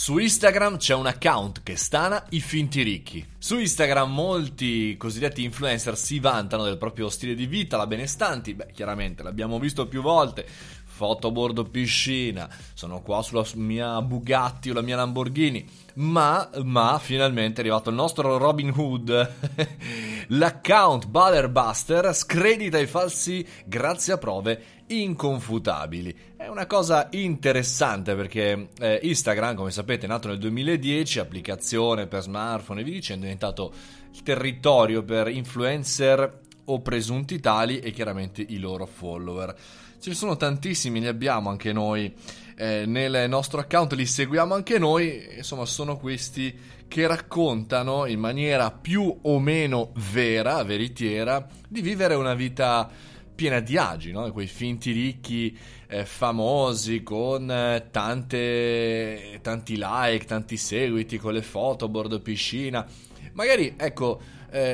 Su Instagram c'è un account che stana i finti ricchi. Su Instagram molti cosiddetti influencer si vantano del proprio stile di vita, la benestanti. Beh, chiaramente l'abbiamo visto più volte. Foto a bordo piscina, sono qua sulla mia Bugatti o la mia Lamborghini. Ma finalmente è arrivato il nostro Robin Hood. L'account Ballerbusters scredita i falsi grazie a prove inconfutabili. È una cosa interessante perché Instagram, come sapete, è nato nel 2010, applicazione per smartphone e via dicendo, è diventato il territorio per influencer o presunti tali e chiaramente i loro follower. Ce ne sono tantissimi, li abbiamo anche noi nel nostro account, li seguiamo anche noi. Insomma, sono questi che raccontano in maniera più o meno vera, veritiera, di vivere una vita piena di agi, no? Quei finti ricchi famosi con tanti like, tanti seguiti, con le foto a bordo piscina. Magari, ecco,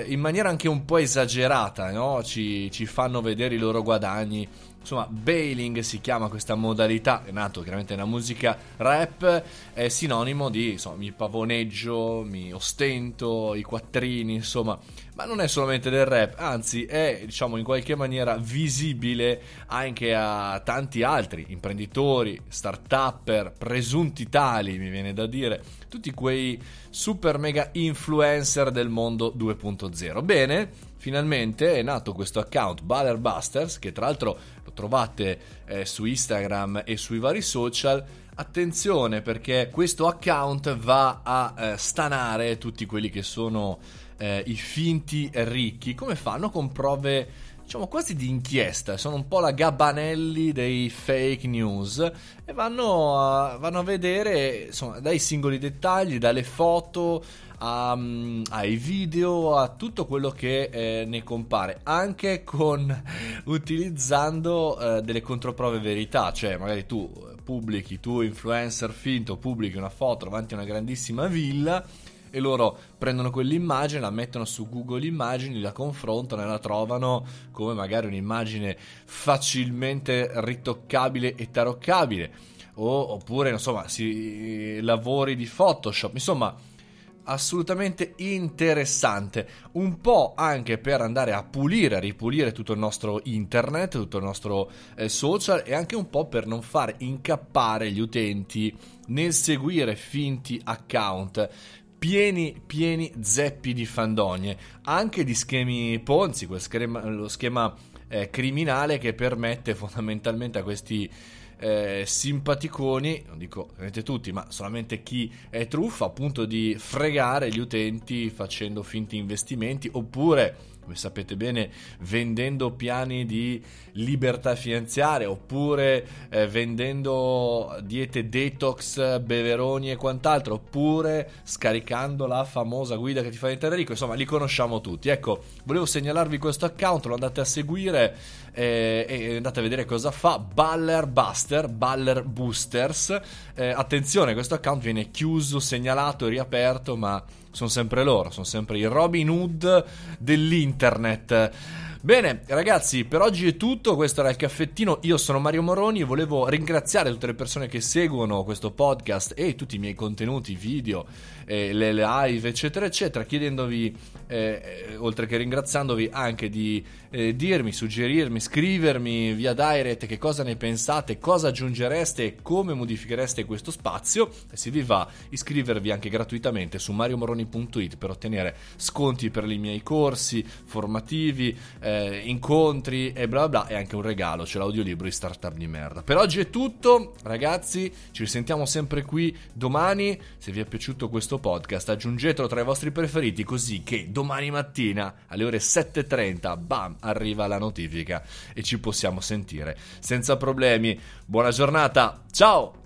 in maniera anche un po' esagerata, no? Ci fanno vedere i loro guadagni. Insomma, bailing si chiama questa modalità, è nato chiaramente nella musica rap, è sinonimo di, insomma, mi pavoneggio, mi ostento, i quattrini, insomma. Ma non è solamente del rap, anzi è, diciamo, in qualche maniera visibile anche a tanti altri imprenditori, start-upper, presunti tali, mi viene da dire, tutti quei super mega influencer del mondo 2.0. Bene. Finalmente è nato questo account Ballerbusters, che tra l'altro lo trovate su Instagram e sui vari social. Attenzione, perché questo account va a stanare tutti quelli che sono i finti ricchi. Come fanno? Con prove, diciamo, quasi di inchiesta. Sono un po' la Gabanelli dei fake news e vanno a vedere, insomma, dai singoli dettagli, dalle foto ai video, a tutto quello che ne compare, anche utilizzando delle controprove verità. Cioè, magari tu influencer finto pubblichi una foto davanti a una grandissima villa e loro prendono quell'immagine, la mettono su Google Immagini, la confrontano e la trovano come magari un'immagine facilmente ritoccabile e taroccabile, oppure, insomma, lavori di Photoshop. Insomma, assolutamente interessante, un po' anche per andare a pulire, a ripulire tutto il nostro internet, tutto il nostro social, e anche un po' per non far incappare gli utenti nel seguire finti account pieni zeppi di fandonie, anche di schemi Ponzi, lo schema criminale che permette fondamentalmente a questi simpaticoni, non dico tutti, ma solamente chi è truffa, appunto, di fregare gli utenti facendo finti investimenti, oppure, come sapete bene, vendendo piani di libertà finanziaria, oppure vendendo diete detox, beveroni e quant'altro, oppure scaricando la famosa guida che ti fa diventare ricco. Insomma, li conosciamo tutti. Ecco, volevo segnalarvi questo account, lo andate a seguire e andate a vedere cosa fa. Ballerbusters. Attenzione, questo account viene chiuso, segnalato e riaperto, ma sono sempre loro, sono sempre i Robin Hood dell'internet. Bene, ragazzi, per oggi è tutto. Questo era il caffettino. Io sono Mario Moroni e volevo ringraziare tutte le persone che seguono questo podcast e tutti i miei contenuti, video, le live, eccetera, eccetera, chiedendovi, oltre che ringraziandovi, anche di dirmi, suggerirmi, scrivermi via direct che cosa ne pensate, cosa aggiungereste e come modifichereste questo spazio. E se vi va, iscrivervi anche gratuitamente su mariomoroni.it per ottenere sconti per i miei corsi formativi, incontri e bla bla, e anche un regalo, c'è l'audiolibro di Startup di Merda. Per oggi è tutto, ragazzi, ci risentiamo sempre qui domani. Se vi è piaciuto questo podcast, aggiungetelo tra i vostri preferiti, così che domani mattina alle ore 7:30 bam, arriva la notifica e ci possiamo sentire senza problemi. Buona giornata, ciao!